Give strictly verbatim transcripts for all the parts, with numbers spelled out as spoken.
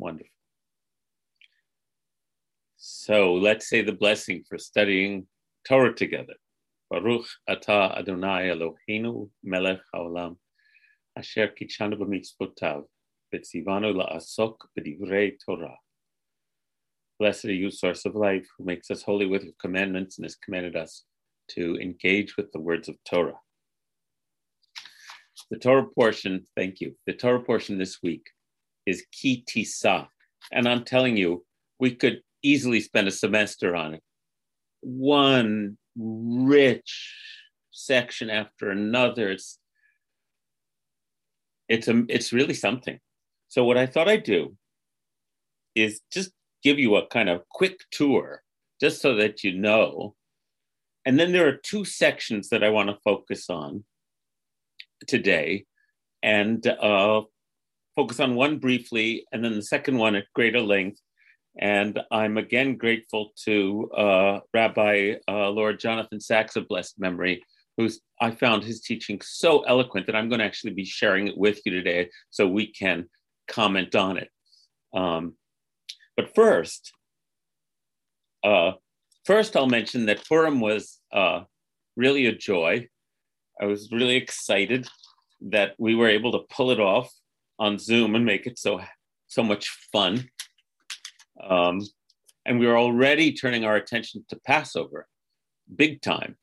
Wonderful. So let's say the blessing for studying Torah together. Baruch atah Adonai Eloheinu melech haolam asher kitshanu b'mitzvotav v'tzivanu la'asok b'divrei Torah. Blessed are you, source of life, who makes us holy with your commandments and has commanded us to engage with the words of Torah. The Torah portion, thank you. The Torah portion this week is Ki Tisa. And I'm telling you, we could easily spend a semester on it. One rich section after another. It's, it's, a, it's really something. So what I thought I'd do is just give you a kind of quick tour, just so that you know. And then there are two sections that I want to focus on today, and uh, focus on one briefly, and then the second one at greater length. And I'm again grateful to uh, Rabbi uh, Lord Jonathan Sachs of blessed memory, who's I found his teaching so eloquent that I'm going to actually be sharing it with you today, so we can comment on it. Um, but first, uh, first I'll mention that Purim was uh, really a joy. I was really excited that we were able to pull it off on Zoom and make it so, so much fun. Um, and we were already turning our attention to Passover, big time.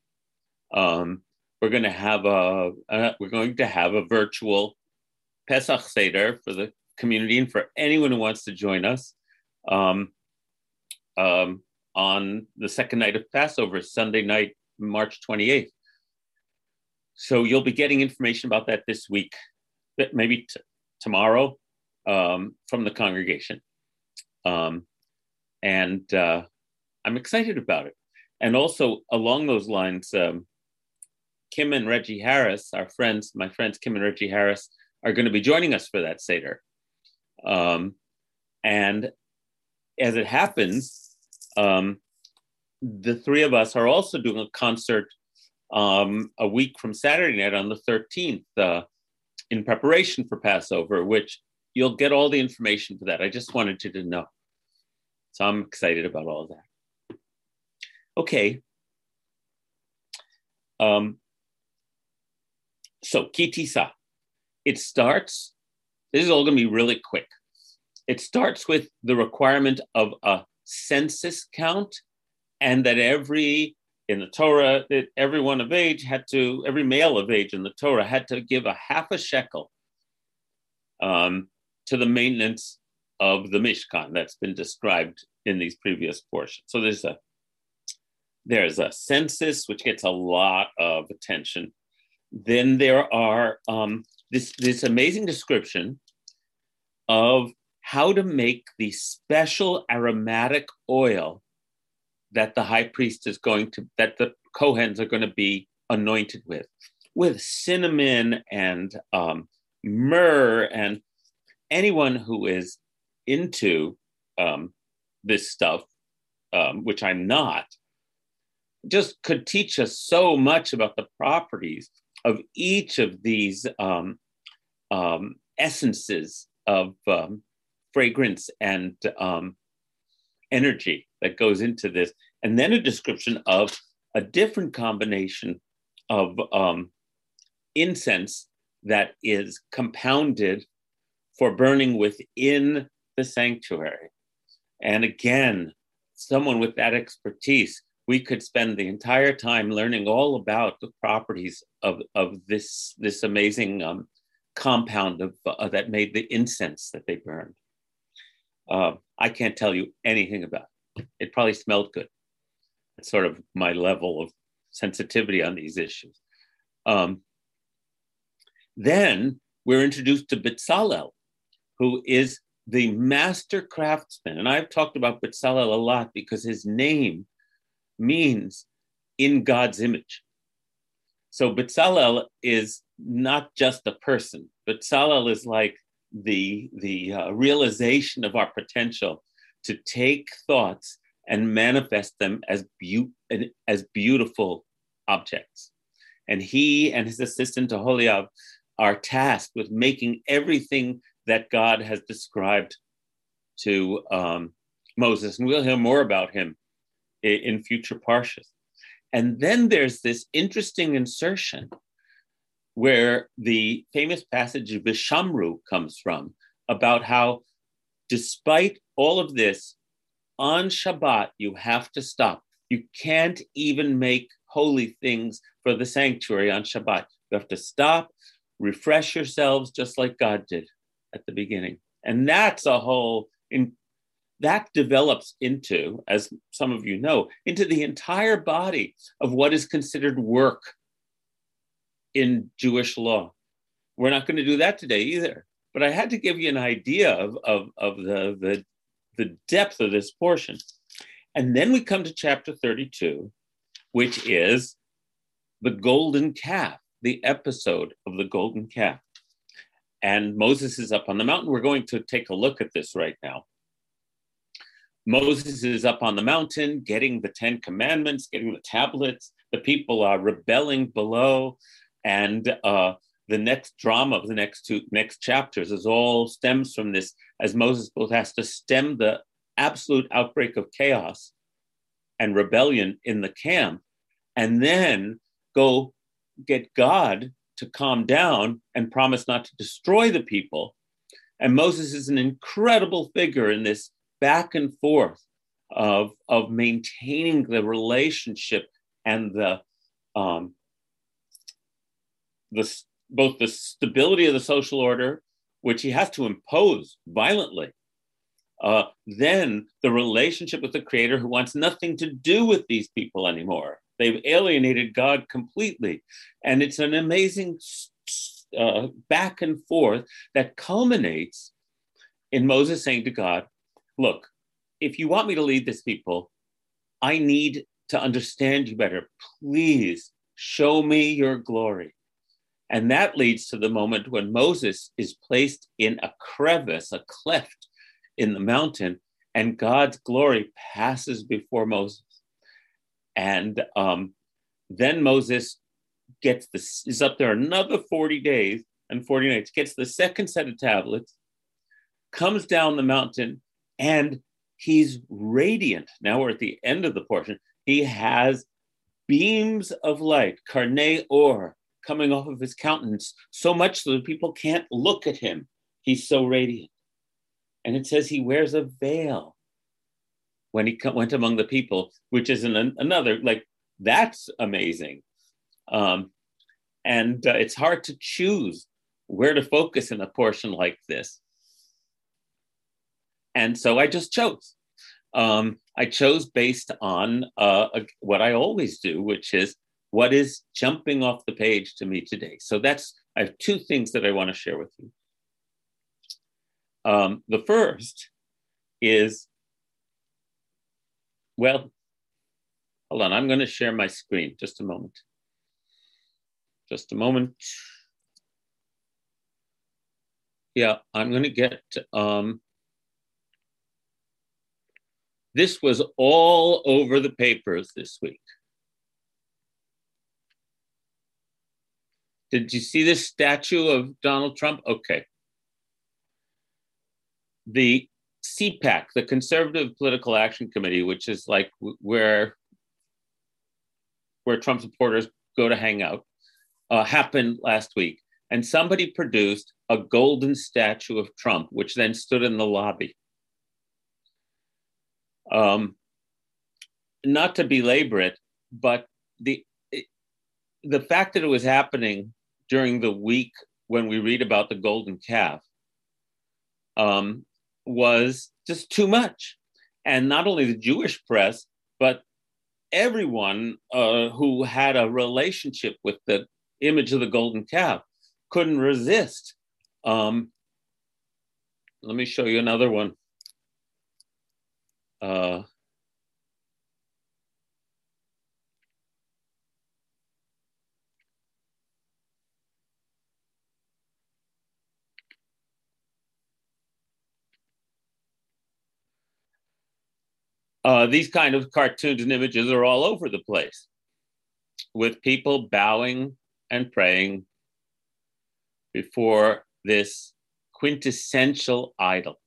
Um, we're going to have a uh, we're going to have a virtual Pesach Seder for the community and for anyone who wants to join us um, um, on the second night of Passover, Sunday night, March twenty-eighth. So you'll be getting information about that this week, maybe t- tomorrow, um, from the congregation. Um, and uh, I'm excited about it. And also along those lines, um, Kim and Reggie Harris, our friends, my friends Kim and Reggie Harris, are going to be joining us for that Seder. Um, and as it happens, um, the three of us are also doing a concert Um, a week from Saturday night on the thirteenth uh, in preparation for Passover, which you'll get all the information for that. I just wanted you to know. So I'm excited about all that. Okay. Um, so Ki Tisa. It starts, this is all going to be really quick. It starts with the requirement of a census count, and that every in the Torah, that everyone of age had to, every male of age in the Torah had to give a half a shekel um, to the maintenance of the Mishkan that's been described in these previous portions. So there's a there's a census, which gets a lot of attention. Then there are um, this this amazing description of how to make the special aromatic oil that the high priest is going to, that the Kohens are going to be anointed with, with cinnamon and um, myrrh, and anyone who is into um, this stuff, um, which I'm not, just could teach us so much about the properties of each of these um, um, essences of um, fragrance and um, energy that goes into this, and then a description of a different combination of um, incense that is compounded for burning within the sanctuary. And again, someone with that expertise, we could spend the entire time learning all about the properties of, of this, this amazing um, compound of, uh, that made the incense that they burned. Uh, I can't tell you anything about it. It probably smelled good. That's sort of my level of sensitivity on these issues. Um, then we're introduced to Bezalel, who is the master craftsman. And I've talked about Bezalel a lot because his name means in God's image. So Bezalel is not just a person. Bezalel is like the, the uh, realization of our potential to take thoughts and manifest them as, be- as beautiful objects. And he and his assistant Aholiab are tasked with making everything that God has described to um, Moses. And we'll hear more about him in, in future parshas. And then there's this interesting insertion where the famous passage of Vishamru comes from, about how despite all of this, on Shabbat, you have to stop. You can't even make holy things for the sanctuary on Shabbat. You have to stop, refresh yourselves just like God did at the beginning. And that's a whole, in, that develops into, as some of you know, into the entire body of what is considered work in Jewish law. We're not going to do that today either. But I had to give you an idea of, of, of the, the, the depth of this portion. And then we come to chapter thirty-two, which is the golden calf, the episode of the golden calf. And Moses is up on the mountain. We're going to take a look at this right now. Moses is up on the mountain, getting the Ten Commandments, getting the tablets. The people are rebelling below. And uh, the next drama of the next two next chapters is all stems from this, as Moses both has to stem the absolute outbreak of chaos and rebellion in the camp, and then go get God to calm down and promise not to destroy the people. And Moses is an incredible figure in this back and forth of, of maintaining the relationship and the, um, the both the stability of the social order, which he has to impose violently, uh, then the relationship with the Creator, who wants nothing to do with these people anymore. They've alienated God completely. And it's an amazing uh, back and forth that culminates in Moses saying to God, look, if you want me to lead this people, I need to understand you better. Please show me your glory. And that leads to the moment when Moses is placed in a crevice, a cleft in the mountain, and God's glory passes before Moses. And um, then Moses gets this, is up there another forty days and forty nights, gets the second set of tablets, comes down the mountain, and he's radiant. Now we're at the end of the portion. He has beams of light, carne or, coming off of his countenance, so much so that people can't look at him. He's so radiant. And it says he wears a veil when he went among the people, which is an, another, like, that's amazing. Um, and uh, it's hard to choose where to focus in a portion like this. And so I just chose. Um, I chose based on uh, a, what I always do, which is what is jumping off the page to me today. So that's, I have two things that I want to share with you. Um, the first is, Well, hold on, I'm going to share my screen. Just a moment. Just a moment. Yeah, I'm going to get, um, this was all over the papers this week. Did you see this statue of Donald Trump? Okay. The C PAC, the Conservative Political Action Committee, which is like where, where Trump supporters go to hang out, uh, happened last week. And somebody produced a golden statue of Trump, which then stood in the lobby. Um, not to belabor it, but the, it, the fact that it was happening during the week when we read about the golden calf, um, was just too much. And not only the Jewish press, but everyone uh, who had a relationship with the image of the golden calf couldn't resist. Um, let me show you another one. Uh, Uh, these kind of cartoons and images are all over the place, with people bowing and praying before this quintessential idol.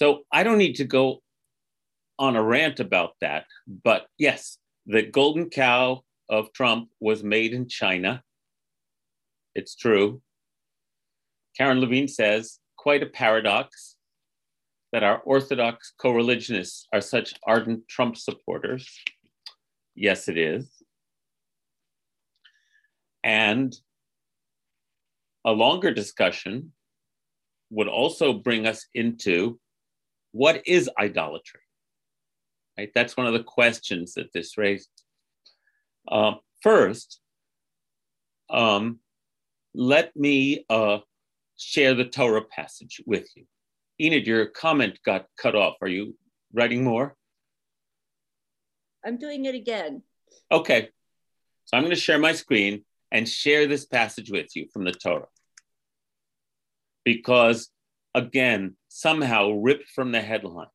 So I don't need to go on a rant about that. But yes, the golden cow of Trump was made in China. It's true. Karen Levine says, quite a paradox that our Orthodox co-religionists are such ardent Trump supporters. Yes, it is. And a longer discussion would also bring us into what is idolatry? Right? That's one of the questions that this raised. Uh, first, um, let me uh, share the Torah passage with you. Enid, your comment got cut off. Are you writing more? I'm doing it again. Okay. So I'm going to share my screen and share this passage with you from the Torah. Because, again, somehow ripped from the headlines.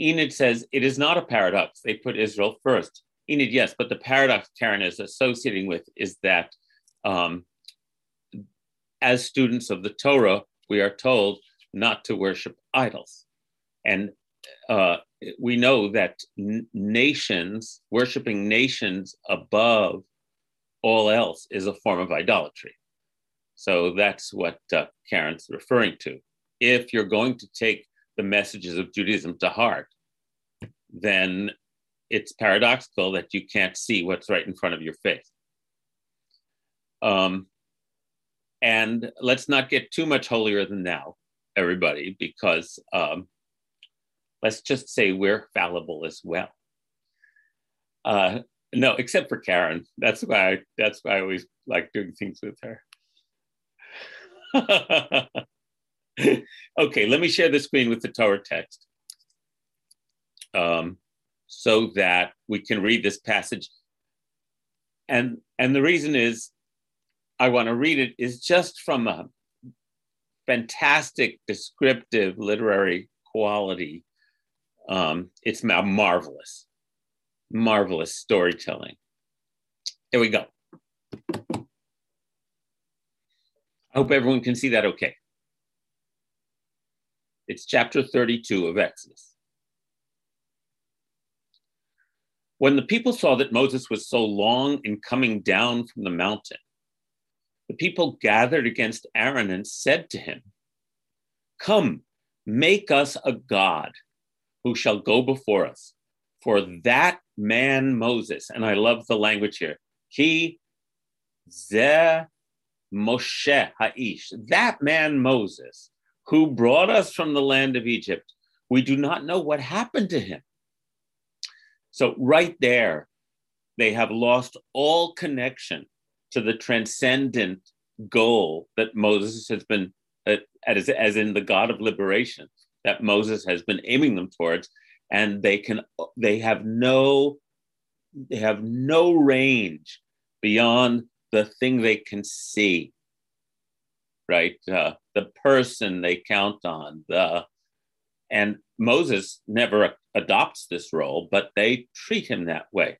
Enid says, it is not a paradox. They put Israel first. Enid, yes, but the paradox Karen is associating with is that um, as students of the Torah, we are told not to worship idols. And uh, we know that n- nations, worshiping nations above all else is a form of idolatry. So that's what uh, Karen's referring to. If you're going to take the messages of Judaism to heart, then it's paradoxical that you can't see what's right in front of your face. Um, and let's not get too much holier than thou, everybody, because um, let's just say we're fallible as well. Uh, no, except for Karen. That's why I, that's why I always like doing things with her. Okay, let me share the screen with the Torah text um, so that we can read this passage. And, and the reason is I want to read it is just from a fantastic descriptive literary quality. Um, it's marvelous, marvelous storytelling. Here we go. I hope everyone can see that okay. It's chapter thirty-two of Exodus. When the people saw that Moses was so long in coming down from the mountain, the people gathered against Aaron and said to him, "Come, make us a god who shall go before us, for that man Moses," and I love the language here, he, ze, Moshe Haish, that man Moses, who brought us from the land of Egypt, we do not know what happened to him. So right there, they have lost all connection to the transcendent goal that Moses has been, uh, as, as in the God of liberation, that Moses has been aiming them towards, and they can, they have no, they have no range beyond the thing they can see, right? Uh, the person they count on. The, and Moses never a- adopts this role, but they treat him that way.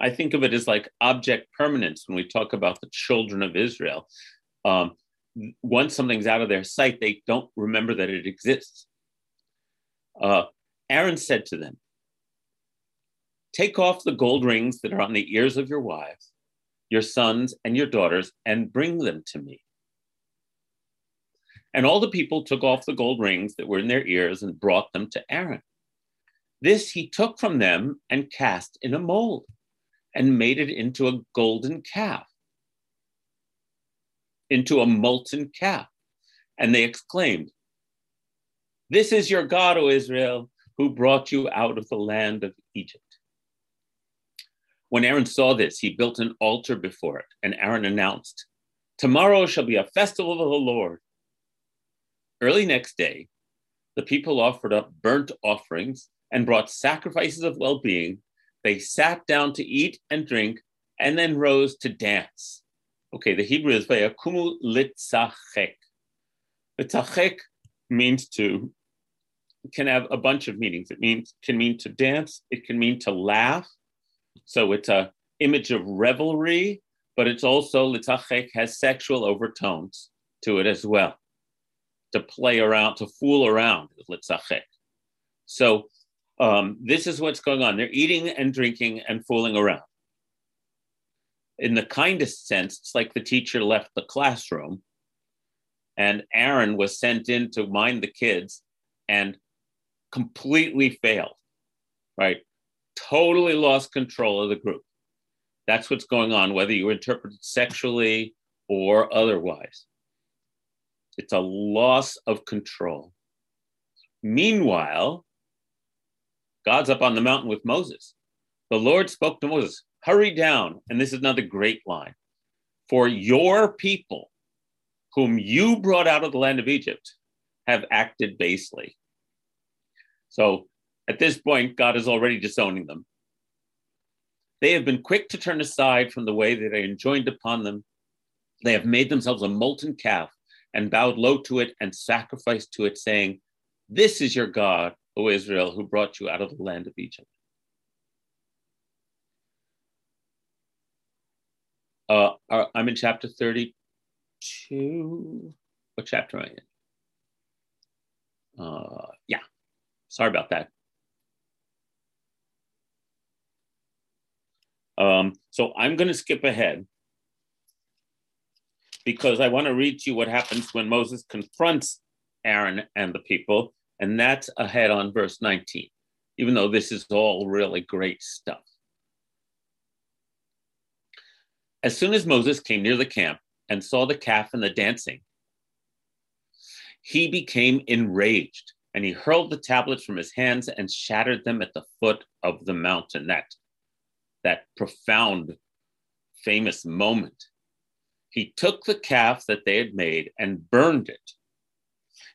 I think of it as like object permanence when we talk about the children of Israel. Um, once something's out of their sight, they don't remember that it exists. Uh, Aaron said to them, "Take off the gold rings that are on the ears of your wives, your sons and your daughters, and bring them to me." And all the people took off the gold rings that were in their ears and brought them to Aaron. This he took from them and cast in a mold and made it into a golden calf, into a molten calf. And they exclaimed, "This is your God, O Israel, who brought you out of the land of Egypt." When Aaron saw this, he built an altar before it, and Aaron announced, "Tomorrow shall be a festival of the Lord." Early next day, the people offered up burnt offerings and brought sacrifices of well-being. They sat down to eat and drink, and then rose to dance. Okay, the Hebrew is Vayakumu litzachek. Litzachek means to, can have a bunch of meanings. It means can mean to dance. It can mean to laugh. So it's an image of revelry, but it's also, litzachek has sexual overtones to it as well. to play around, to fool around. So um, this is what's going on. They're eating and drinking and fooling around. In the kindest sense, it's like the teacher left the classroom and Aaron was sent in to mind the kids and completely failed, right? Totally lost control of the group. That's what's going on, whether you interpret it sexually or otherwise. It's a loss of control. Meanwhile, God's up on the mountain with Moses. The Lord spoke to Moses, hurry down. And this is another great line. For your people, whom you brought out of the land of Egypt, have acted basely. So at this point, God is already disowning them. They have been quick to turn aside from the way that I enjoined upon them. They have made themselves a molten calf and bowed low to it and sacrificed to it, saying, this is your God, O Israel, who brought you out of the land of Egypt. Uh, I'm in chapter thirty-two. What chapter am I in? Uh, yeah, sorry about that. Um, so I'm going to skip ahead because I want to read to you what happens when Moses confronts Aaron and the people, and that's ahead on verse nineteen, even though this is all really great stuff. As soon as Moses came near the camp and saw the calf and the dancing, he became enraged, and he hurled the tablets from his hands and shattered them at the foot of the mountain. That, that profound, famous moment. He took the calf that they had made and burned it.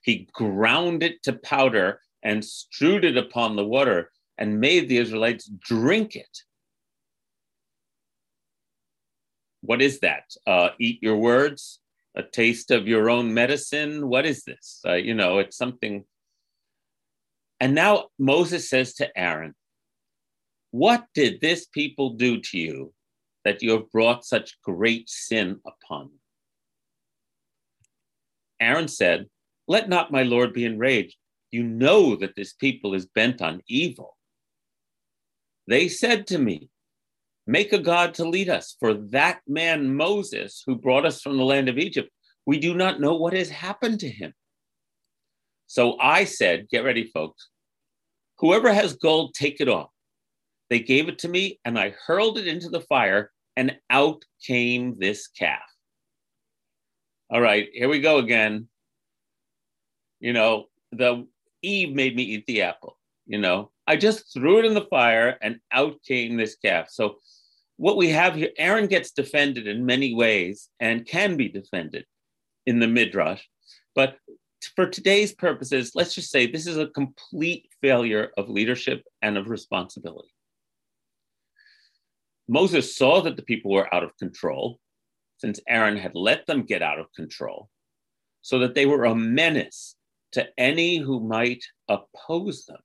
He ground it to powder and strewed it upon the water and made the Israelites drink it. What is that? Uh, eat your words, a taste of your own medicine. What is this? Uh, you know, it's something. And now Moses says to Aaron, what did this people do to you that you have brought such great sin upon them? Aaron said, let not my Lord be enraged. You know that this people is bent on evil. They said to me, make a god to lead us, for that man Moses, who brought us from the land of Egypt, we do not know what has happened to him. So I said, get ready, folks. Whoever has gold, take it off. They gave it to me, and I hurled it into the fire, and out came this calf. All right, here we go again. You know, the Eve made me eat the apple, you know. I just threw it in the fire, and out came this calf. So what we have here, Aaron gets defended in many ways and can be defended in the Midrash. But for today's purposes, let's just say this is a complete failure of leadership and of responsibility. Moses saw that the people were out of control, since Aaron had let them get out of control, so that they were a menace to any who might oppose them.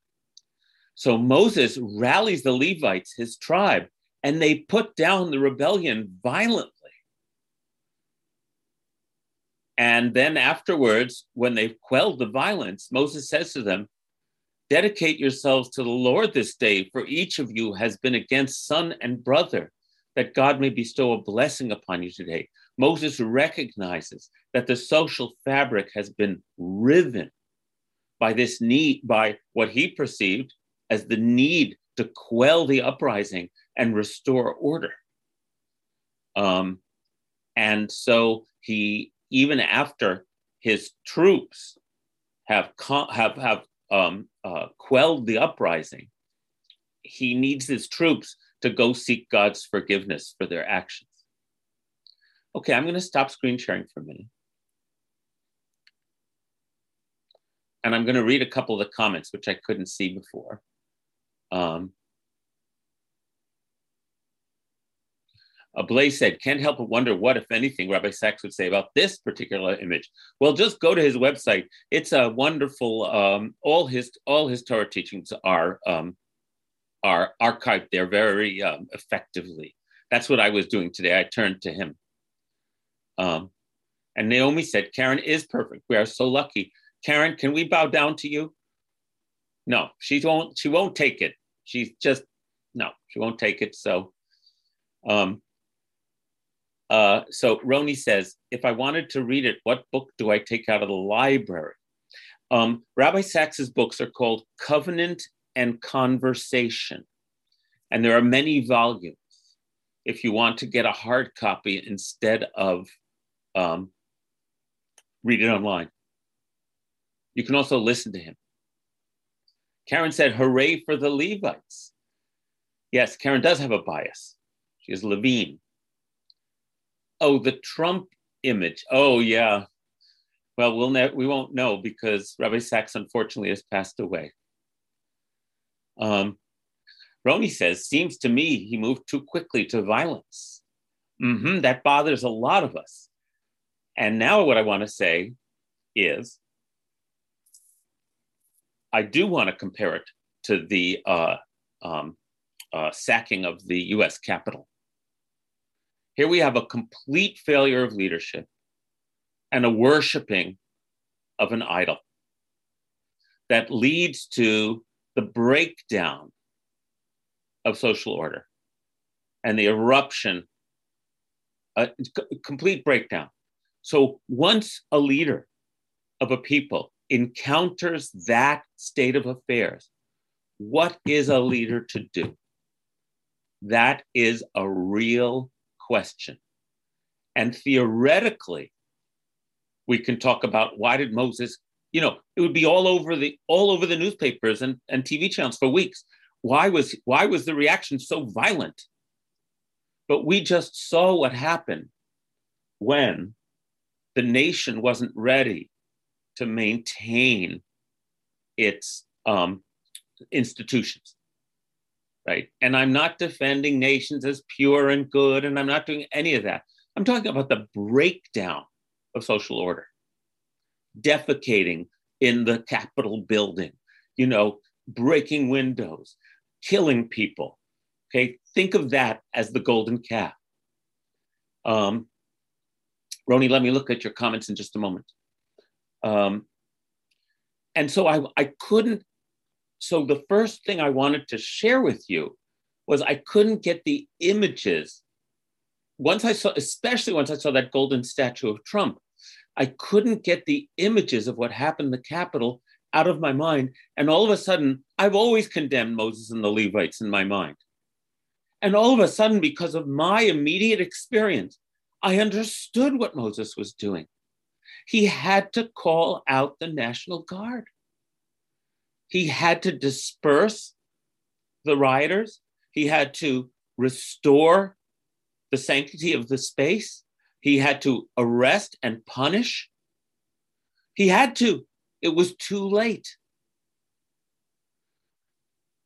So Moses rallies the Levites, his tribe, and they put down the rebellion violently. And then afterwards, when they've quelled the violence, Moses says to them, dedicate yourselves to the Lord this day, for each of you has been against son and brother, that God may bestow a blessing upon you today. Moses recognizes that the social fabric has been riven by this need, by what he perceived as the need to quell the uprising and restore order. Um, and so he, even after his troops have have, have um, uh, quelled the uprising, he needs his troops to go seek God's forgiveness for their actions. Okay, I'm gonna stop screen sharing for a minute. And I'm gonna read a couple of the comments, which I couldn't see before. Um, Ablaze said, can't help but wonder what, if anything, Rabbi Sachs would say about this particular image. Well, just go to his website. It's a wonderful, um, all his all his Torah teachings are, um, are archived there very um, effectively. That's what I was doing today. I turned to him. Um, and Naomi said, Karen is perfect. We are so lucky. Karen, can we bow down to you? No, she won't, she won't take it. She's just, no, she won't take it. So, um, uh, so Roni says, if I wanted to read it, what book do I take out of the library? Um, Rabbi Sachs's books are called Covenant and Conversation, and there are many volumes. If you want to get a hard copy instead of um, read it online, you can also listen to him. Karen said, hooray for the Levites. Yes, Karen does have a bias. She is Levine. Oh, the Trump image. Oh, yeah. Well, we'll ne- we won't know because Rabbi Sachs, unfortunately, has passed away. Um, Roni says, seems to me he moved too quickly to violence. Mm-hmm, that bothers a lot of us. And now what I want to say is, I do want to compare it to the uh, um, uh, sacking of the U S Capitol. Here we have a complete failure of leadership and a worshiping of an idol that leads to the breakdown of social order and the eruption, a c- complete breakdown. So once a leader of a people encounters that state of affairs, what is a leader to do? That is a real question. And theoretically, we can talk about why did Moses, you know, it would be all over the all over the newspapers and, and T V channels for weeks. Why was why was the reaction so violent? But we just saw what happened when the nation wasn't ready to maintain its um, institutions, right? And I'm not defending nations as pure and good, and I'm not doing any of that. I'm talking about the breakdown of social order, defecating in the Capitol building, you know, breaking windows, killing people, okay? Think of that as the golden calf. Um, Roni, let me look at your comments in just a moment. Um, and so I, I couldn't, so the first thing I wanted to share with you was I couldn't get the images. Once I saw, especially once I saw that golden statue of Trump, I couldn't get the images of what happened in the Capitol out of my mind. And all of a sudden, I've always condemned Moses and the Levites in my mind. And all of a sudden, because of my immediate experience, I understood what Moses was doing. He had to call out the National Guard. He had to disperse the rioters. He had to restore the sanctity of the space. He had to arrest and punish. He had to. It was too late.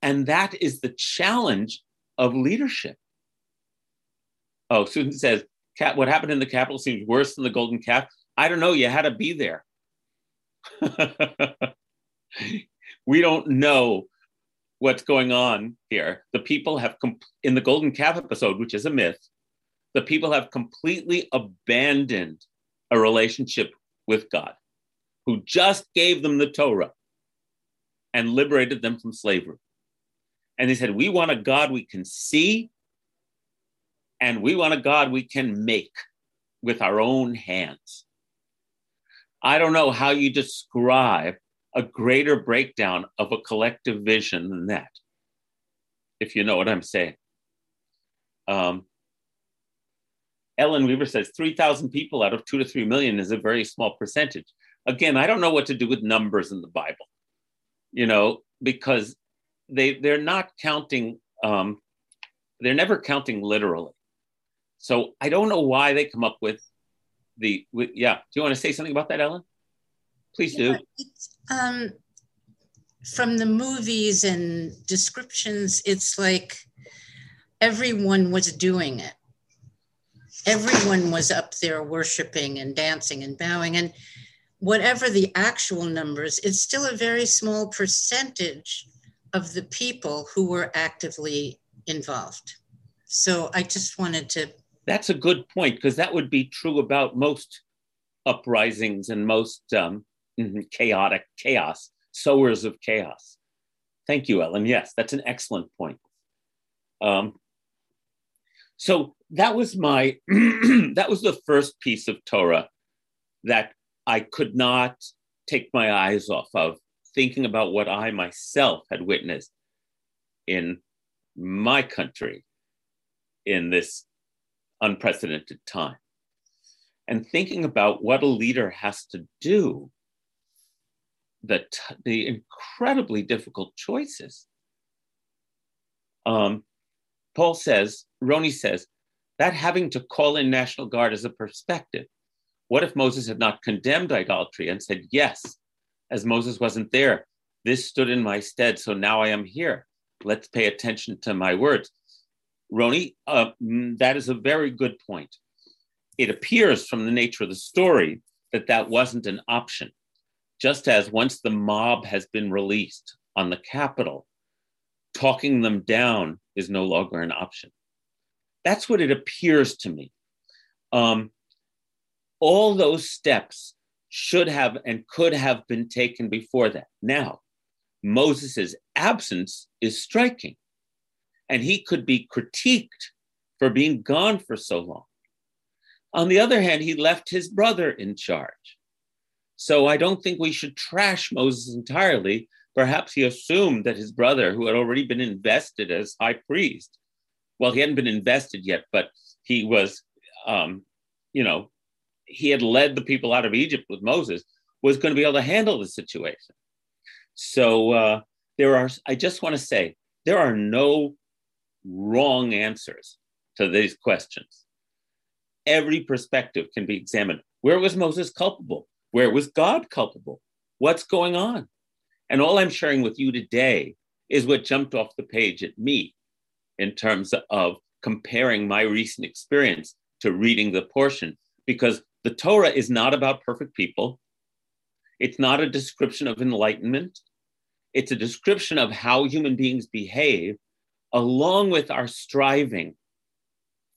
And that is the challenge of leadership. Oh, Susan says, what happened in the Capitol seems worse than the golden calf. I don't know, you had to be there. We don't know what's going on here. The people have, comp- in the Golden Calf episode, which is a myth, the people have completely abandoned a relationship with God, who just gave them the Torah and liberated them from slavery. And they said, we want a God we can see, and we want a God we can make with our own hands. I don't know how you describe a greater breakdown of a collective vision than that, if you know what I'm saying. Um, Ellen Weaver says three thousand people out of two to three million is a very small percentage. Again, I don't know what to do with numbers in the Bible, you know, because they, they're not counting, um, they're never counting literally. So I don't know why they come up with The, yeah. Do you want to say something about that, Ellen? Please yeah, do. It's, um, from the movies and descriptions, it's like everyone was doing it. Everyone was up there worshiping and dancing and bowing. And whatever the actual numbers, it's still a very small percentage of the people who were actively involved. So I just wanted to That's a good point, because that would be true about most uprisings and most, um, mm-hmm, chaotic chaos, sowers of chaos. Thank you, Ellen. Yes, that's an excellent point. Um, so that was my, that was the first piece of Torah that I could not take my eyes off of, thinking about what I myself had witnessed in my country in this unprecedented time, and thinking about what a leader has to do, the, t- the incredibly difficult choices. Um, Paul says, Roni says, that having to call in National Guard is a perspective. What if Moses had not condemned idolatry and said, yes, as Moses wasn't there, this stood in my stead, so now I am here. Let's pay attention to my words. Roni, uh, that is a very good point. It appears from the nature of the story that that wasn't an option. Just as once the mob has been released on the Capitol, talking them down is no longer an option. That's what it appears to me. Um, all those steps should have and could have been taken before that. Now, Moses' absence is striking, and he could be critiqued for being gone for so long. On the other hand, he left his brother in charge. So I don't think we should trash Moses entirely. Perhaps he assumed that his brother, who had already been invested as high priest, well, he hadn't been invested yet, but he was, um, you know, he had led the people out of Egypt with Moses, was going to be able to handle the situation. So uh, there are, I just want to say, there are no wrong answers to these questions. Every perspective can be examined. Where was Moses culpable? Where was God culpable? What's going on? And all I'm sharing with you today is what jumped off the page at me in terms of comparing my recent experience to reading the portion, because the Torah is not about perfect people. It's not a description of enlightenment. It's a description of how human beings behave, along with our striving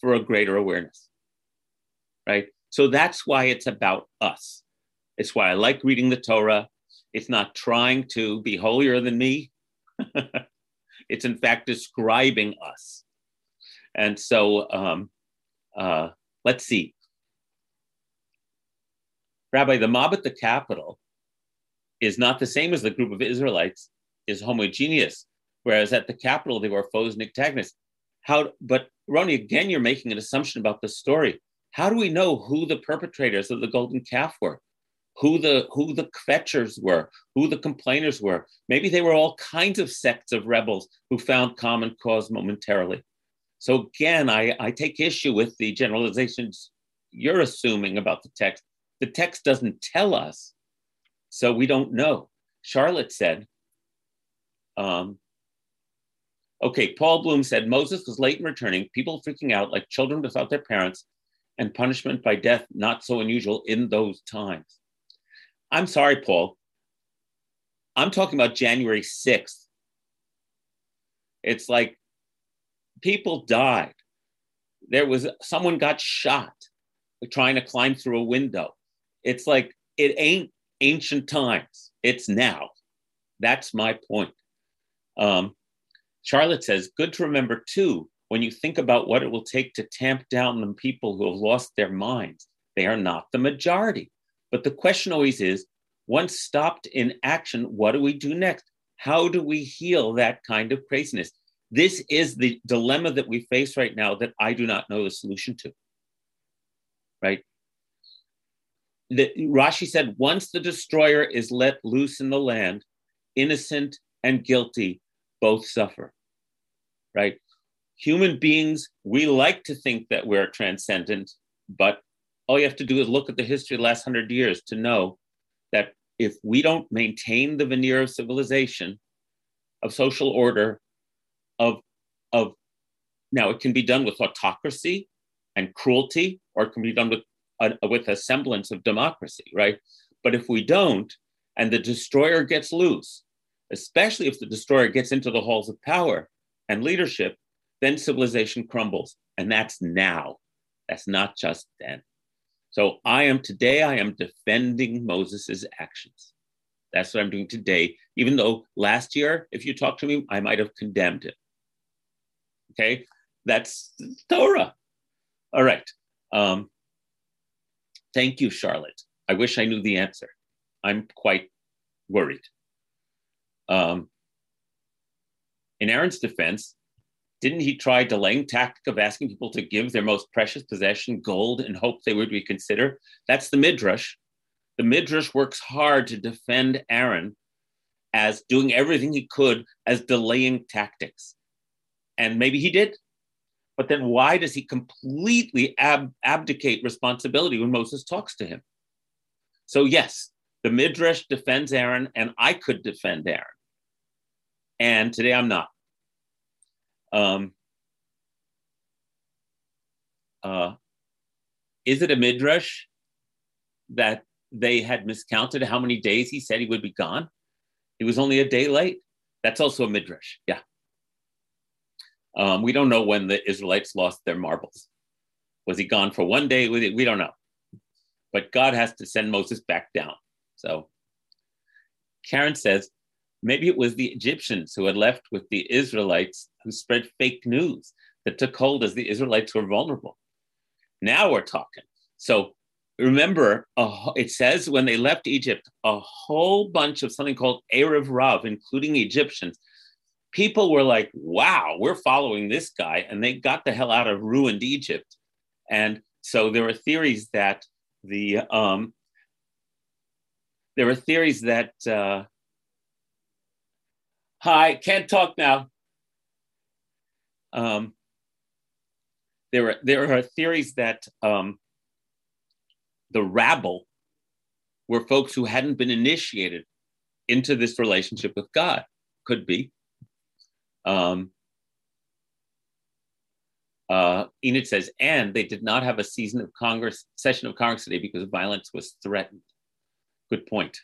for a greater awareness, right? So that's why it's about us. It's why I like reading the Torah. It's not trying to be holier than me. It's in fact describing us. And so um, uh, let's see. Rabbi, the mob at the Capitol is not the same as the group of Israelites is homogeneous, whereas at the Capitol they were foes and antagonists. How? But Roni, again, you're making an assumption about the story. How do we know who the perpetrators of the golden calf were? Who the who the kvetchers were, who the complainers were. Maybe they were all kinds of sects of rebels who found common cause momentarily. So again, I, I take issue with the generalizations you're assuming about the text. The text doesn't tell us, so we don't know. Charlotte said, um, okay, Paul Bloom said, Moses was late in returning, people freaking out like children without their parents, and punishment by death not so unusual in those times. I'm sorry, Paul. I'm talking about January sixth. It's like people died. There was someone got shot trying to climb through a window. It's like it ain't ancient times. It's now. That's my point. Um, Charlotte says, good to remember too, when you think about what it will take to tamp down the people who have lost their minds, they are not the majority. But the question always is, once stopped in action, what do we do next? How do we heal that kind of craziness? This is the dilemma that we face right now that I do not know the solution to, right? The, Rashi said, once the destroyer is let loose in the land, innocent and guilty both suffer, right? Human beings, we like to think that we're transcendent, but all you have to do is look at the history of the last hundred years to know that if we don't maintain the veneer of civilization, of social order, of, of now it can be done with autocracy and cruelty, or it can be done with a, with a semblance of democracy, right? But if we don't, and the destroyer gets loose, especially if the destroyer gets into the halls of power and leadership, then civilization crumbles. And that's now. That's not just then. So I am today, I am defending Moses' actions. That's what I'm doing today, even though last year, if you talked to me, I might have condemned him. Okay, that's Torah. All right. Um, thank you, Charlotte. I wish I knew the answer. I'm quite worried. Um, in Aaron's defense, didn't he try a delaying tactic of asking people to give their most precious possession, gold, and hope they would reconsider? That's the Midrash. The Midrash works hard to defend Aaron as doing everything he could as delaying tactics. And maybe he did. But then why does he completely ab- abdicate responsibility when Moses talks to him? So yes, the Midrash defends Aaron, and I could defend Aaron. And today I'm not. Um, uh, is it a Midrash that they had miscounted how many days he said he would be gone? It was only a day late. That's also a Midrash, yeah. Um, we don't know when the Israelites lost their marbles. Was he gone for one day? We don't know. But God has to send Moses back down. So Karen says, maybe it was the Egyptians who had left with the Israelites who spread fake news that took hold as the Israelites were vulnerable. Now we're talking. So remember, uh, it says when they left Egypt, a whole bunch of something called Erev Rav, including Egyptians. People were like, wow, we're following this guy. And they got the hell out of ruined Egypt. And so there were theories that the, um, there were theories that, uh, Hi, can't talk now. Um, there are there are theories that um, the rabble were folks who hadn't been initiated into this relationship with God. Could be. Um, uh, Enid says, and they did not have a season of Congress session of Congress today because violence was threatened. Good point.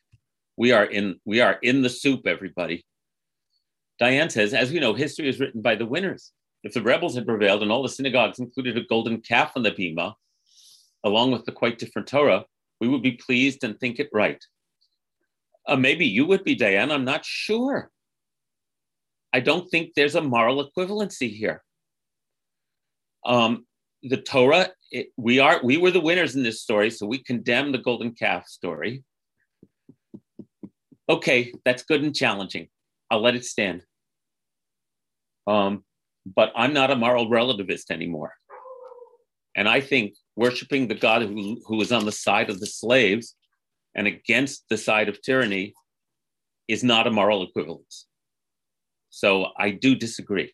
We are in we are in the soup, everybody. Diane says, as we know, history is written by the winners. If the rebels had prevailed and all the synagogues included a golden calf on the bima, along with the quite different Torah, we would be pleased and think it right. Uh, maybe you would be, Diane. I'm not sure. I don't think there's a moral equivalency here. Um, the Torah, it, we are we were the winners in this story, so we condemn the golden calf story. Okay, that's good and challenging. I'll let it stand. Um, but I'm not a moral relativist anymore. And I think worshiping the God who, who is on the side of the slaves and against the side of tyranny is not a moral equivalence. So I do disagree.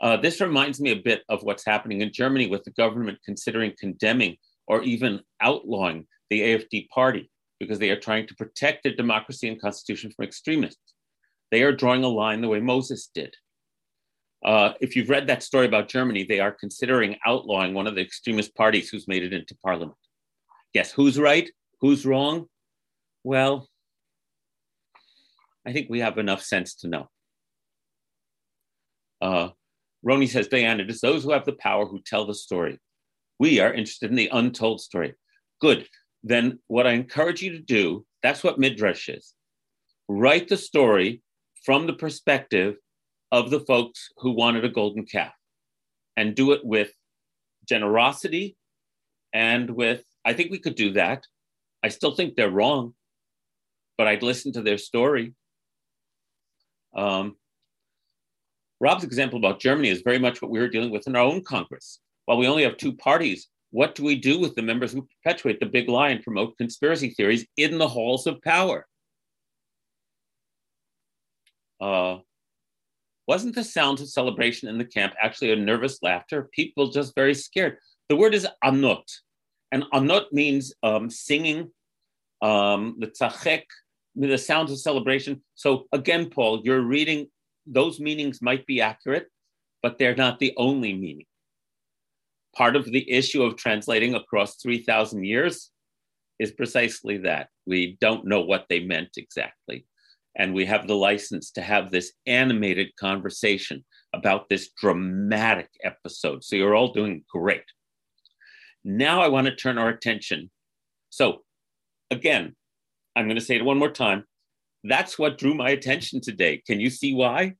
Uh, this reminds me a bit of what's happening in Germany with the government considering condemning or even outlawing the A F D party because they are trying to protect their democracy and constitution from extremists. They are drawing a line the way Moses did. Uh, if you've read that story about Germany, they are considering outlawing one of the extremist parties who's made it into parliament. Yes, who's right? Who's wrong? Well, I think we have enough sense to know. Uh, Roni says, Diane, it is those who have the power who tell the story. We are interested in the untold story. Good. Then what I encourage you to do, that's what Midrash is. Write the story from the perspective of the folks who wanted a golden calf and do it with generosity and with, I think we could do that. I still think they're wrong, but I'd listen to their story. Um, Rob's example about Germany is very much what we were dealing with in our own Congress. While we only have two parties, what do we do with the members who perpetuate the big lie and promote conspiracy theories in the halls of power? Uh, wasn't the sound of celebration in the camp actually a nervous laughter? People just very scared. The word is anot. And anot means um, singing, um, the tzachek, the sound of celebration. So again, Paul, you're reading, those meanings might be accurate, but they're not the only meaning. Part of the issue of translating across three thousand years is precisely that. We don't know what they meant exactly. And we have the license to have this animated conversation about this dramatic episode. So you're all doing great. Now I want to turn our attention. So again, I'm going to say it one more time. That's what drew my attention today. Can you see why?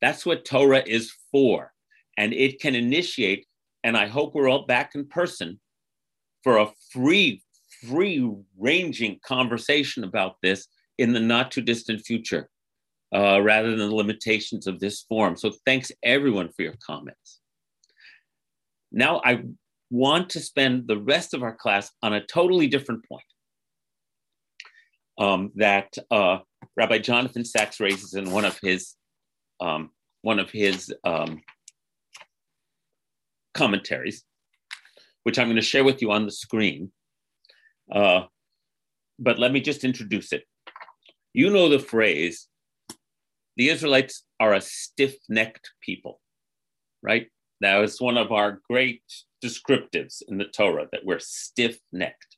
That's what Torah is for. And it can initiate, and I hope we're all back in person for a free, free-ranging conversation about this in the not-too-distant future, uh, rather than the limitations of this forum. So thanks, everyone, for your comments. Now I want to spend the rest of our class on a totally different point um, that uh, Rabbi Jonathan Sachs raises in one of his um, one of his um, commentaries, which I'm going to share with you on the screen. Uh, but let me just introduce it. You know the phrase, the Israelites are a stiff-necked people, right? That was one of our great descriptives in the Torah, that we're stiff-necked.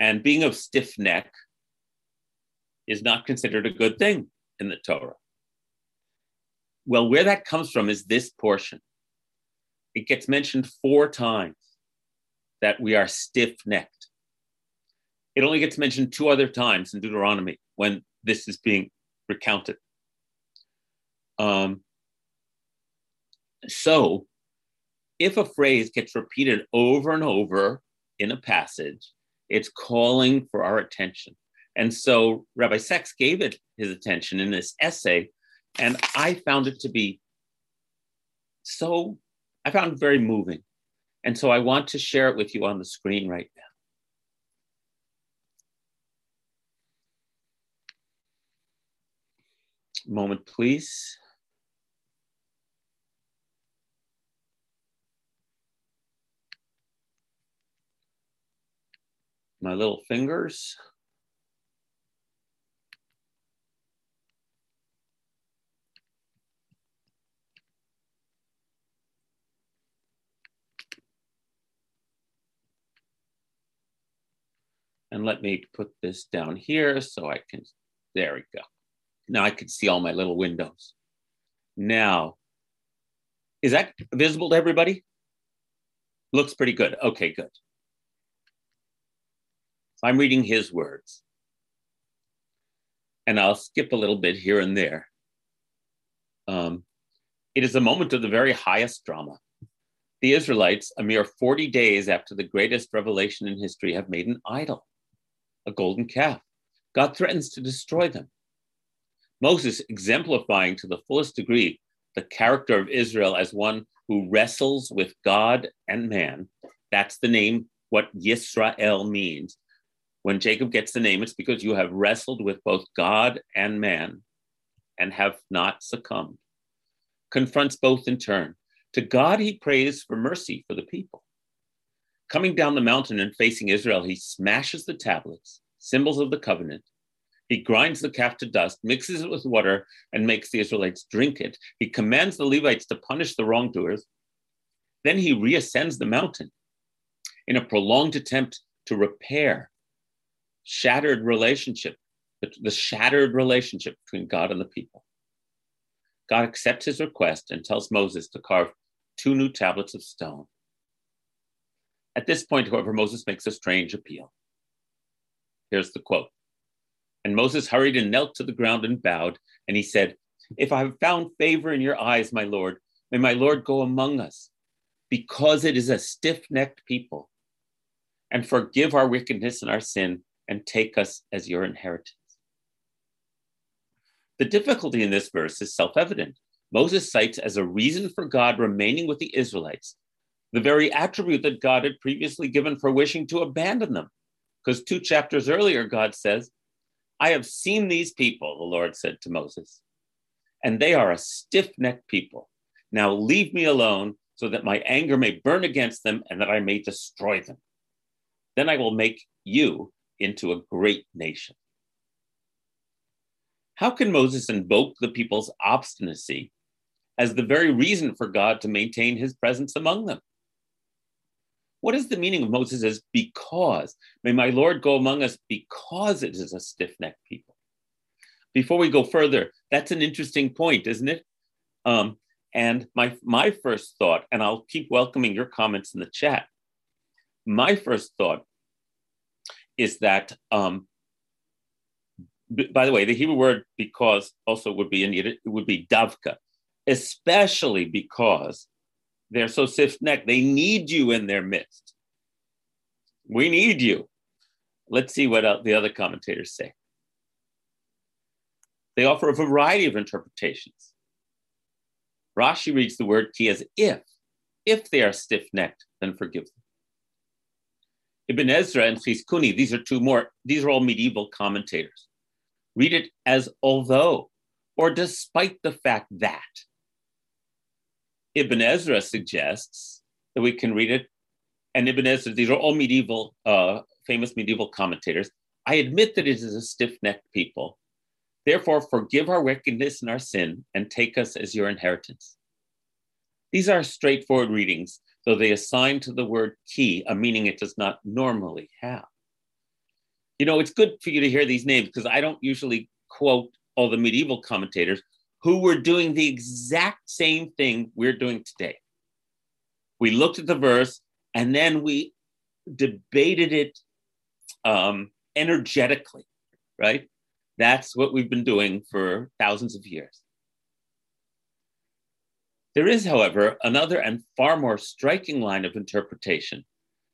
And being of stiff neck is not considered a good thing in the Torah. Well, where that comes from is this portion. It gets mentioned four times that we are stiff-necked. It only gets mentioned two other times in Deuteronomy when this is being recounted. Um, So if a phrase gets repeated over and over in a passage, it's calling for our attention. And so Rabbi Sachs gave it his attention in this essay, and I found it to be so, I found it very moving. And so I want to share it with you on the screen right now. Moment, please. My little fingers. And let me put this down here so I can, there we go. Now I can see all my little windows. Now, is that visible to everybody? Looks pretty good. Okay, good. I'm reading his words, and I'll skip a little bit here and there. Um, it is a moment of the very highest drama. The Israelites, a mere forty days after the greatest revelation in history, have made an idol, a golden calf. God threatens to destroy them. Moses, exemplifying to the fullest degree the character of Israel as one who wrestles with God and man. That's the name, what Yisrael means. When Jacob gets the name, it's because you have wrestled with both God and man and have not succumbed. Confronts both in turn. To God, he prays for mercy for the people. Coming down the mountain and facing Israel, he smashes the tablets, symbols of the covenant. He grinds the calf to dust, mixes it with water, and makes the Israelites drink it. He commands the Levites to punish the wrongdoers. Then he reascends the mountain in a prolonged attempt to repair Shattered relationship, the shattered relationship between God and the people. God accepts his request and tells Moses to carve two new tablets of stone. At this point, however, Moses makes a strange appeal. Here's the quote. And Moses hurried and knelt to the ground and bowed, and he said, "If I have found favor in your eyes, my Lord, may my Lord go among us, because it is a stiff-necked people, and forgive our wickedness and our sin, and take us as your inheritance." The difficulty in this verse is self-evident. Moses cites as a reason for God remaining with the Israelites the very attribute that God had previously given for wishing to abandon them. Because two chapters earlier, God says, "I have seen these people," the Lord said to Moses, "and they are a stiff-necked people. Now leave me alone so that my anger may burn against them and that I may destroy them. Then I will make you into a great nation." How can Moses invoke the people's obstinacy as the very reason for God to maintain his presence among them? What is the meaning of Moses' "because"? May my Lord go among us because it is a stiff-necked people. Before we go further, that's an interesting point, isn't it? Um, and my, my first thought, and I'll keep welcoming your comments in the chat, my first thought is that, um, b- by the way, the Hebrew word because also would be in it would be davka, especially because they're so stiff-necked. They need you in their midst. We need you. Let's see what the other commentators say. They offer a variety of interpretations. Rashi reads the word ki as if. If they are stiff-necked, then forgive them. Ibn Ezra and Chizkuni, these are two more, these are all medieval commentators, read it as although, or despite the fact that. Ibn Ezra suggests that we can read it, and Ibn Ezra, these are all medieval, uh, famous medieval commentators. I admit that it is a stiff-necked people. Therefore, forgive our wickedness and our sin and take us as your inheritance. These are straightforward readings, though they assign to the word ki a meaning it does not normally have. You know, it's good for you to hear these names because I don't usually quote all the medieval commentators who were doing the exact same thing we're doing today. We looked at the verse and then we debated it um, energetically, right? That's what we've been doing for thousands of years. There is, however, another and far more striking line of interpretation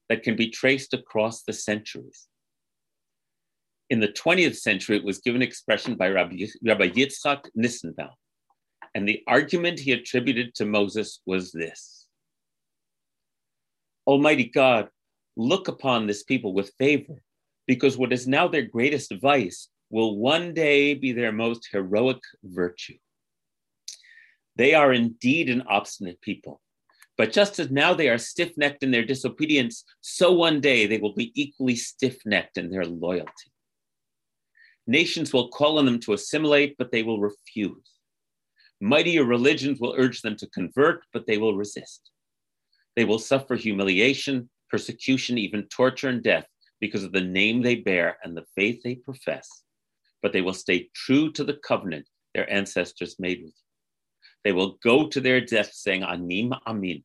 that can be traced across the centuries. In the twentieth century, it was given expression by Rabbi, Rabbi Yitzhak Nissenbaum, and the argument he attributed to Moses was this: Almighty God, look upon this people with favor, because what is now their greatest vice will one day be their most heroic virtue. They are indeed an obstinate people, but just as now they are stiff-necked in their disobedience, so one day they will be equally stiff-necked in their loyalty. Nations will call on them to assimilate, but they will refuse. Mightier religions will urge them to convert, but they will resist. They will suffer humiliation, persecution, even torture and death because of the name they bear and the faith they profess. But they will stay true to the covenant their ancestors made with you. They will go to their death saying, Ani Ma'amin,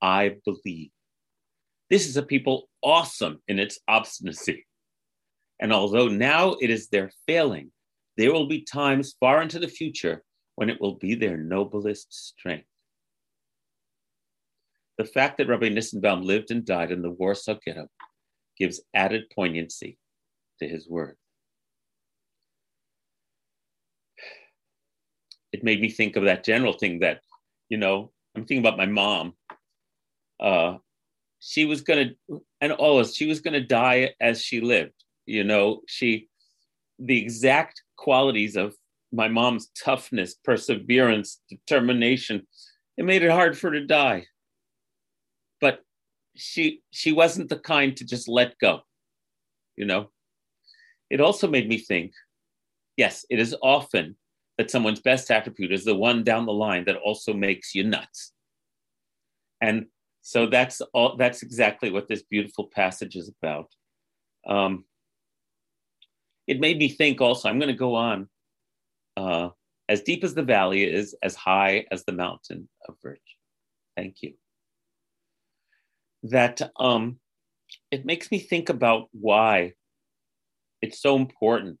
I believe. This is a people awesome in its obstinacy. And although now it is their failing, there will be times far into the future when it will be their noblest strength. The fact that Rabbi Nissenbaum lived and died in the Warsaw Ghetto gives added poignancy to his words. It made me think of that general thing that, you know, I'm thinking about my mom. Uh, she was going to, and always, she was going to die as she lived. You know, she, the exact qualities of my mom's toughness, perseverance, determination, it made it hard for her to die. But she, she wasn't the kind to just let go, you know. It also made me think, yes, it is often that someone's best attribute is the one down the line that also makes you nuts. And so that's all. That's exactly what this beautiful passage is about. Um, it made me think also, I'm going to go on, uh, as deep as the valley is, as high as the mountain of virtue. Thank you. That um, it makes me think about why it's so important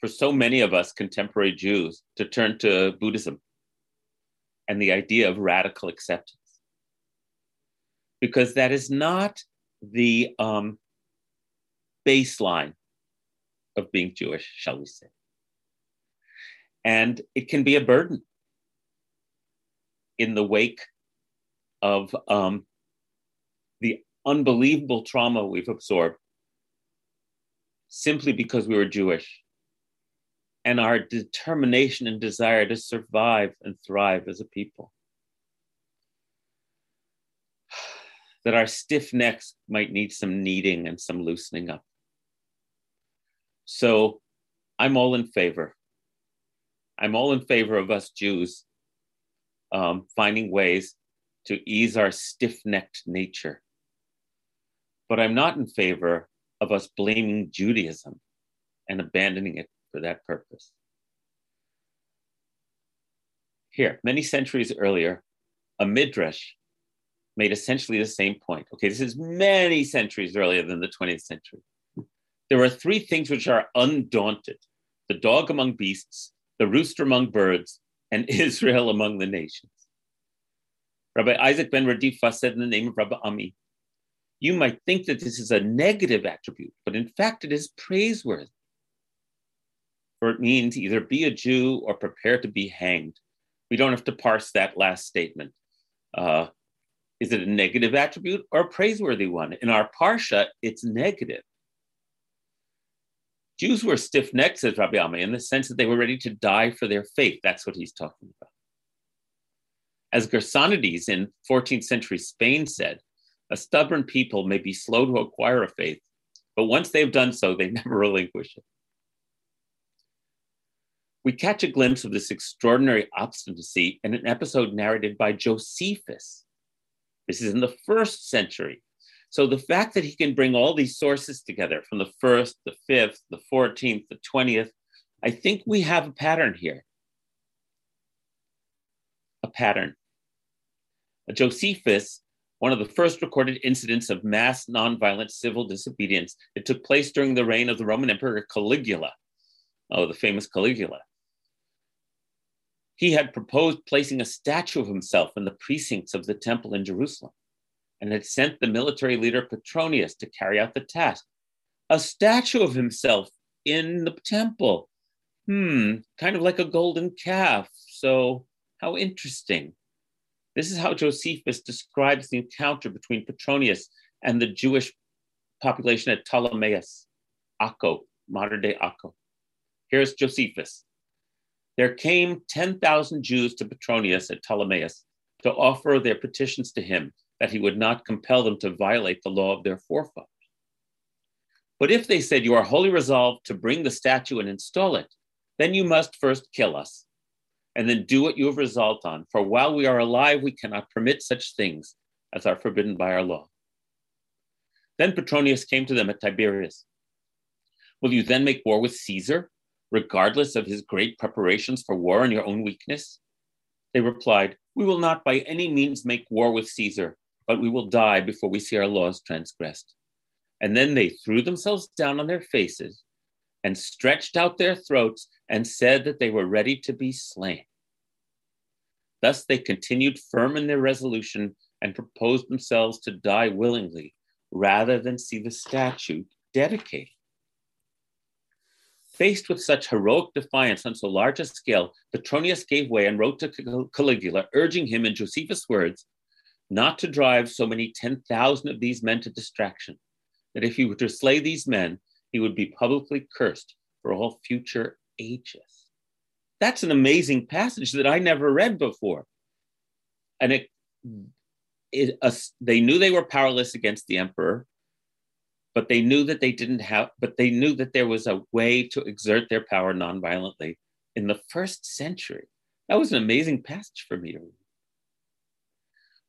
for so many of us contemporary Jews to turn to Buddhism and the idea of radical acceptance. Because that is not the um, baseline of being Jewish, shall we say. And it can be a burden in the wake of um, the unbelievable trauma we've absorbed simply because we were Jewish, and our determination and desire to survive and thrive as a people. That our stiff necks might need some kneading and some loosening up. So I'm all in favor. I'm all in favor of us Jews um, finding ways to ease our stiff-necked nature. But I'm not in favor of us blaming Judaism and abandoning it for that purpose. Here, many centuries earlier, a midrash made essentially the same point. Okay, this is many centuries earlier than the twentieth century. There are three things which are undaunted: the dog among beasts, the rooster among birds, and Israel among the nations. Rabbi Isaac ben Radifa said in the name of Rabbi Ami, you might think that this is a negative attribute, but in fact it is praiseworthy. For it means either be a Jew or prepare to be hanged. We don't have to parse that last statement. Uh, is it a negative attribute or a praiseworthy one? In our Parsha, it's negative. Jews were stiff-necked, says Rabbi Ami, in the sense that they were ready to die for their faith. That's what he's talking about. As Gersonides in fourteenth century Spain said, a stubborn people may be slow to acquire a faith, but once they've done so, they never relinquish it. We catch a glimpse of this extraordinary obstinacy in an episode narrated by Josephus. This is in the first century. So the fact that he can bring all these sources together from the first, the fifth, the fourteenth, the twentieth, I think we have a pattern here. A pattern. Josephus, one of the first recorded incidents of mass nonviolent civil disobedience, it took place during the reign of the Roman Emperor Caligula. Oh, the famous Caligula. He had proposed placing a statue of himself in the precincts of the temple in Jerusalem, and had sent the military leader Petronius to carry out the task. A statue of himself in the temple. Hmm, kind of like a golden calf. So how interesting. This is how Josephus describes the encounter between Petronius and the Jewish population at Ptolemaeus, Akko, modern-day Akko. Here's Josephus. There came ten thousand Jews to Petronius at Ptolemaeus to offer their petitions to him, that he would not compel them to violate the law of their forefathers. But if they said, you are wholly resolved to bring the statue and install it, then you must first kill us, and then do what you have resolved on, for while we are alive, we cannot permit such things as are forbidden by our law. Then Petronius came to them at Tiberius. Will you then make war with Caesar, regardless of his great preparations for war and your own weakness? They replied, we will not by any means make war with Caesar, but we will die before we see our laws transgressed. And then they threw themselves down on their faces and stretched out their throats and said that they were ready to be slain. Thus they continued firm in their resolution and proposed themselves to die willingly rather than see the statue dedicated. Faced with such heroic defiance on so large a scale, Petronius gave way and wrote to Caligula, urging him, in Josephus' words, not to drive so many ten thousand of these men to distraction, that if he were to slay these men, he would be publicly cursed for all future ages. That's an amazing passage that I never read before. And it, it, uh, they knew they were powerless against the emperor, but they knew that they didn't have, but they knew that there was a way to exert their power nonviolently in the first century. That was an amazing passage for me to read.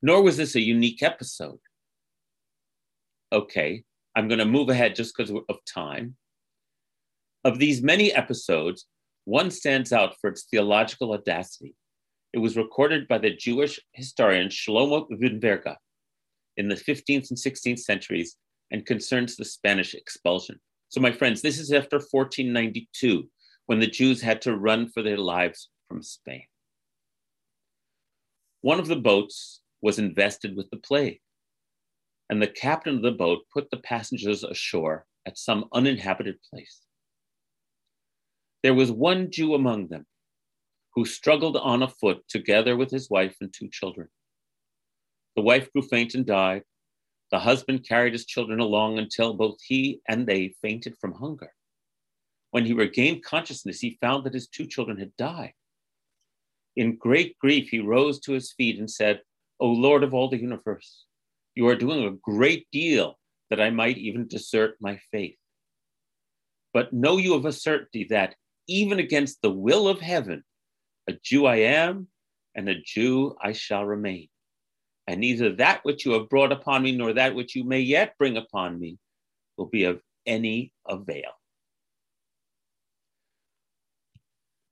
Nor was this a unique episode. Okay, I'm going to move ahead just because of time. Of these many episodes, one stands out for its theological audacity. It was recorded by the Jewish historian Shlomo Vinberga in the fifteenth and sixteenth centuries, and concerns the Spanish expulsion. So my friends, this is after fourteen ninety-two, when the Jews had to run for their lives from Spain. One of the boats was invested with the plague, and the captain of the boat put the passengers ashore at some uninhabited place. There was one Jew among them who struggled on afoot together with his wife and two children. The wife grew faint and died. The husband carried his children along until both he and they fainted from hunger. When he regained consciousness, he found that his two children had died. In great grief, he rose to his feet and said, O Lord of all the universe, you are doing a great deal that I might even desert my faith. But know you of a certainty that even against the will of heaven, a Jew I am and a Jew I shall remain. And neither that which you have brought upon me, nor that which you may yet bring upon me, will be of any avail.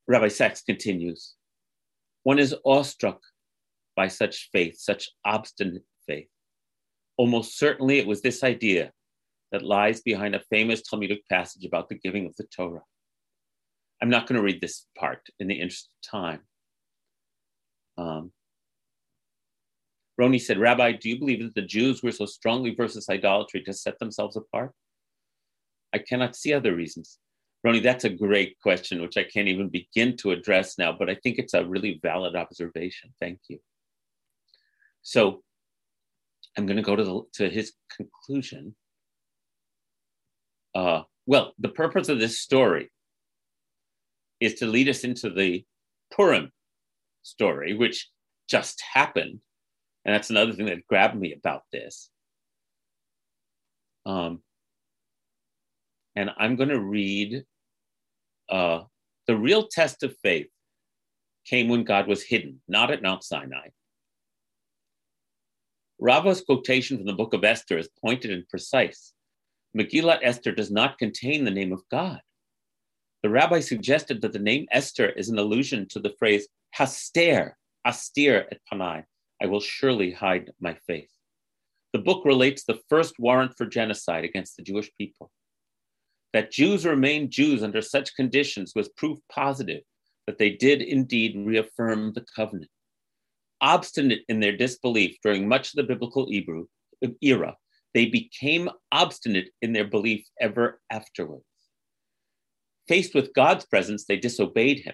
Rabbi Sachs continues, one is awestruck by such faith, such obstinate faith. Almost certainly it was this idea that lies behind a famous Talmudic passage about the giving of the Torah. I'm not going to read this part in the interest of time. Um, Roni said, Rabbi, do you believe that the Jews were so strongly versus idolatry to set themselves apart? I cannot see other reasons. Roni, that's a great question, which I can't even begin to address now, but I think it's a really valid observation. Thank you. So I'm going to go to, the, to his conclusion. Uh, well, the purpose of this story is to lead us into the Purim story, which just happened. And that's another thing that grabbed me about this. Um, and I'm going to read, uh, the real test of faith came when God was hidden, not at Mount Sinai. Rava's quotation from the book of Esther is pointed and precise. Megillat Esther does not contain the name of God. The rabbi suggested that the name Esther is an allusion to the phrase Haster, Astir et Panai, I will surely hide my face. The book relates the first warrant for genocide against the Jewish people. That Jews remained Jews under such conditions was proof positive that they did indeed reaffirm the covenant. Obstinate in their disbelief during much of the biblical Hebrew era, they became obstinate in their belief ever afterwards. Faced with God's presence, they disobeyed him.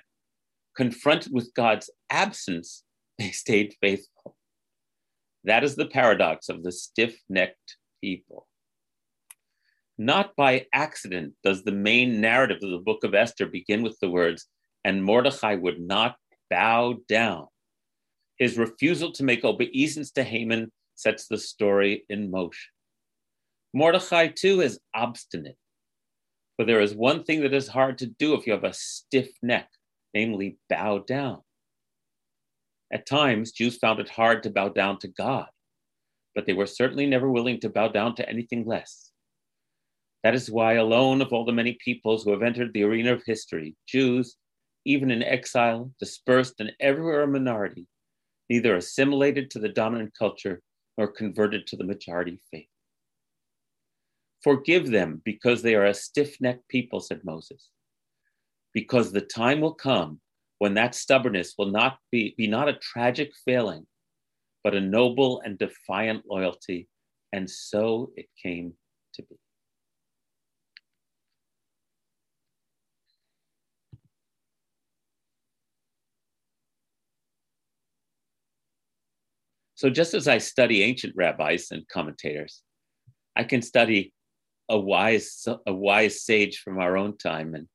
Confronted with God's absence, they stayed faithful. That is the paradox of the stiff-necked people. Not by accident does the main narrative of the book of Esther begin with the words, and Mordechai would not bow down. His refusal to make obeisance to Haman sets the story in motion. Mordechai, too, is obstinate. For there is one thing that is hard to do if you have a stiff neck, namely bow down. At times, Jews found it hard to bow down to God, but they were certainly never willing to bow down to anything less. That is why, alone of all the many peoples who have entered the arena of history, Jews, even in exile, dispersed and everywhere a minority, neither assimilated to the dominant culture nor converted to the majority faith. Forgive them because they are a stiff-necked people, said Moses, because the time will come when that stubbornness will not be, be not a tragic failing, but a noble and defiant loyalty. And so it came to be. So just as I study ancient rabbis and commentators, I can study a wise, a wise sage from our own time and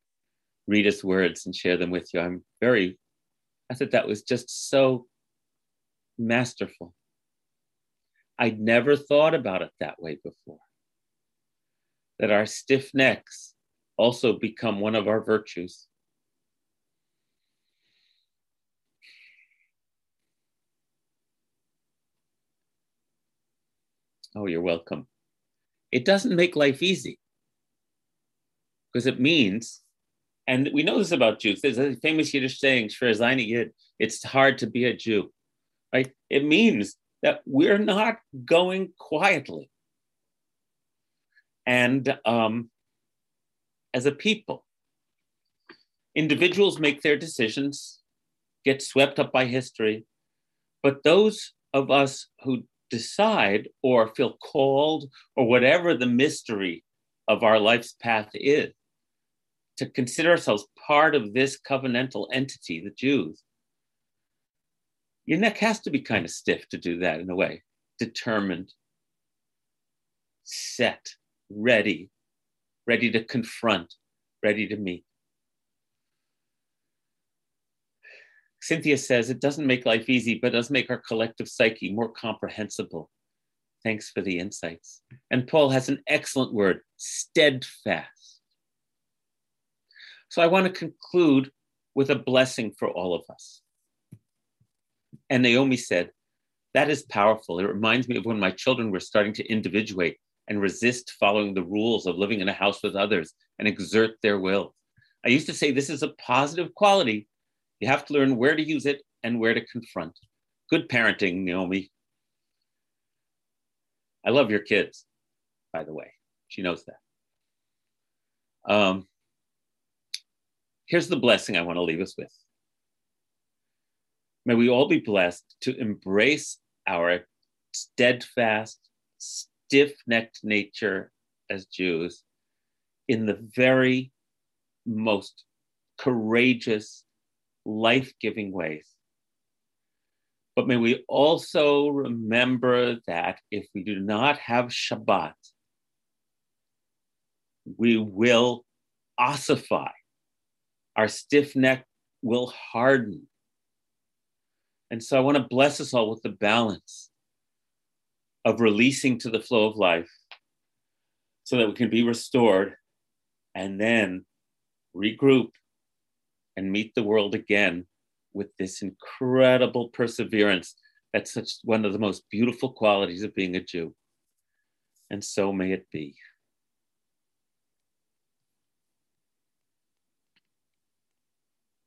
read his words and share them with you. I'm very, I thought that was just so masterful. I'd never thought about it that way before. That our stiff necks also become one of our virtues. Oh, you're welcome. It doesn't make life easy because it means, and we know this about Jews, there's a famous Yiddish saying, it's hard to be a Jew, right? It means that we're not going quietly. And um, as a people, individuals make their decisions, get swept up by history, but those of us who decide or feel called or whatever the mystery of our life's path is, to consider ourselves part of this covenantal entity, the Jews, your neck has to be kind of stiff to do that in a way, determined, set, ready, ready to confront, ready to meet. Cynthia says, it doesn't make life easy, but it does make our collective psyche more comprehensible. Thanks for the insights. And Paul has an excellent word, steadfast. So I want to conclude with a blessing for all of us. And Naomi said, that is powerful. It reminds me of when my children were starting to individuate and resist following the rules of living in a house with others and exert their will. I used to say this is a positive quality. You have to learn where to use it and where to confront. Good parenting, Naomi. I love your kids, by the way. She knows that. Um, here's the blessing I want to leave us with. May we all be blessed to embrace our steadfast, stiff-necked nature as Jews in the very most courageous, life-giving ways. But may we also remember that if we do not have Shabbat, we will ossify. Our stiff neck will harden. And so I want to bless us all with the balance of releasing to the flow of life so that we can be restored and then regroup and meet the world again with this incredible perseverance. That's such one of the most beautiful qualities of being a Jew. And so may it be.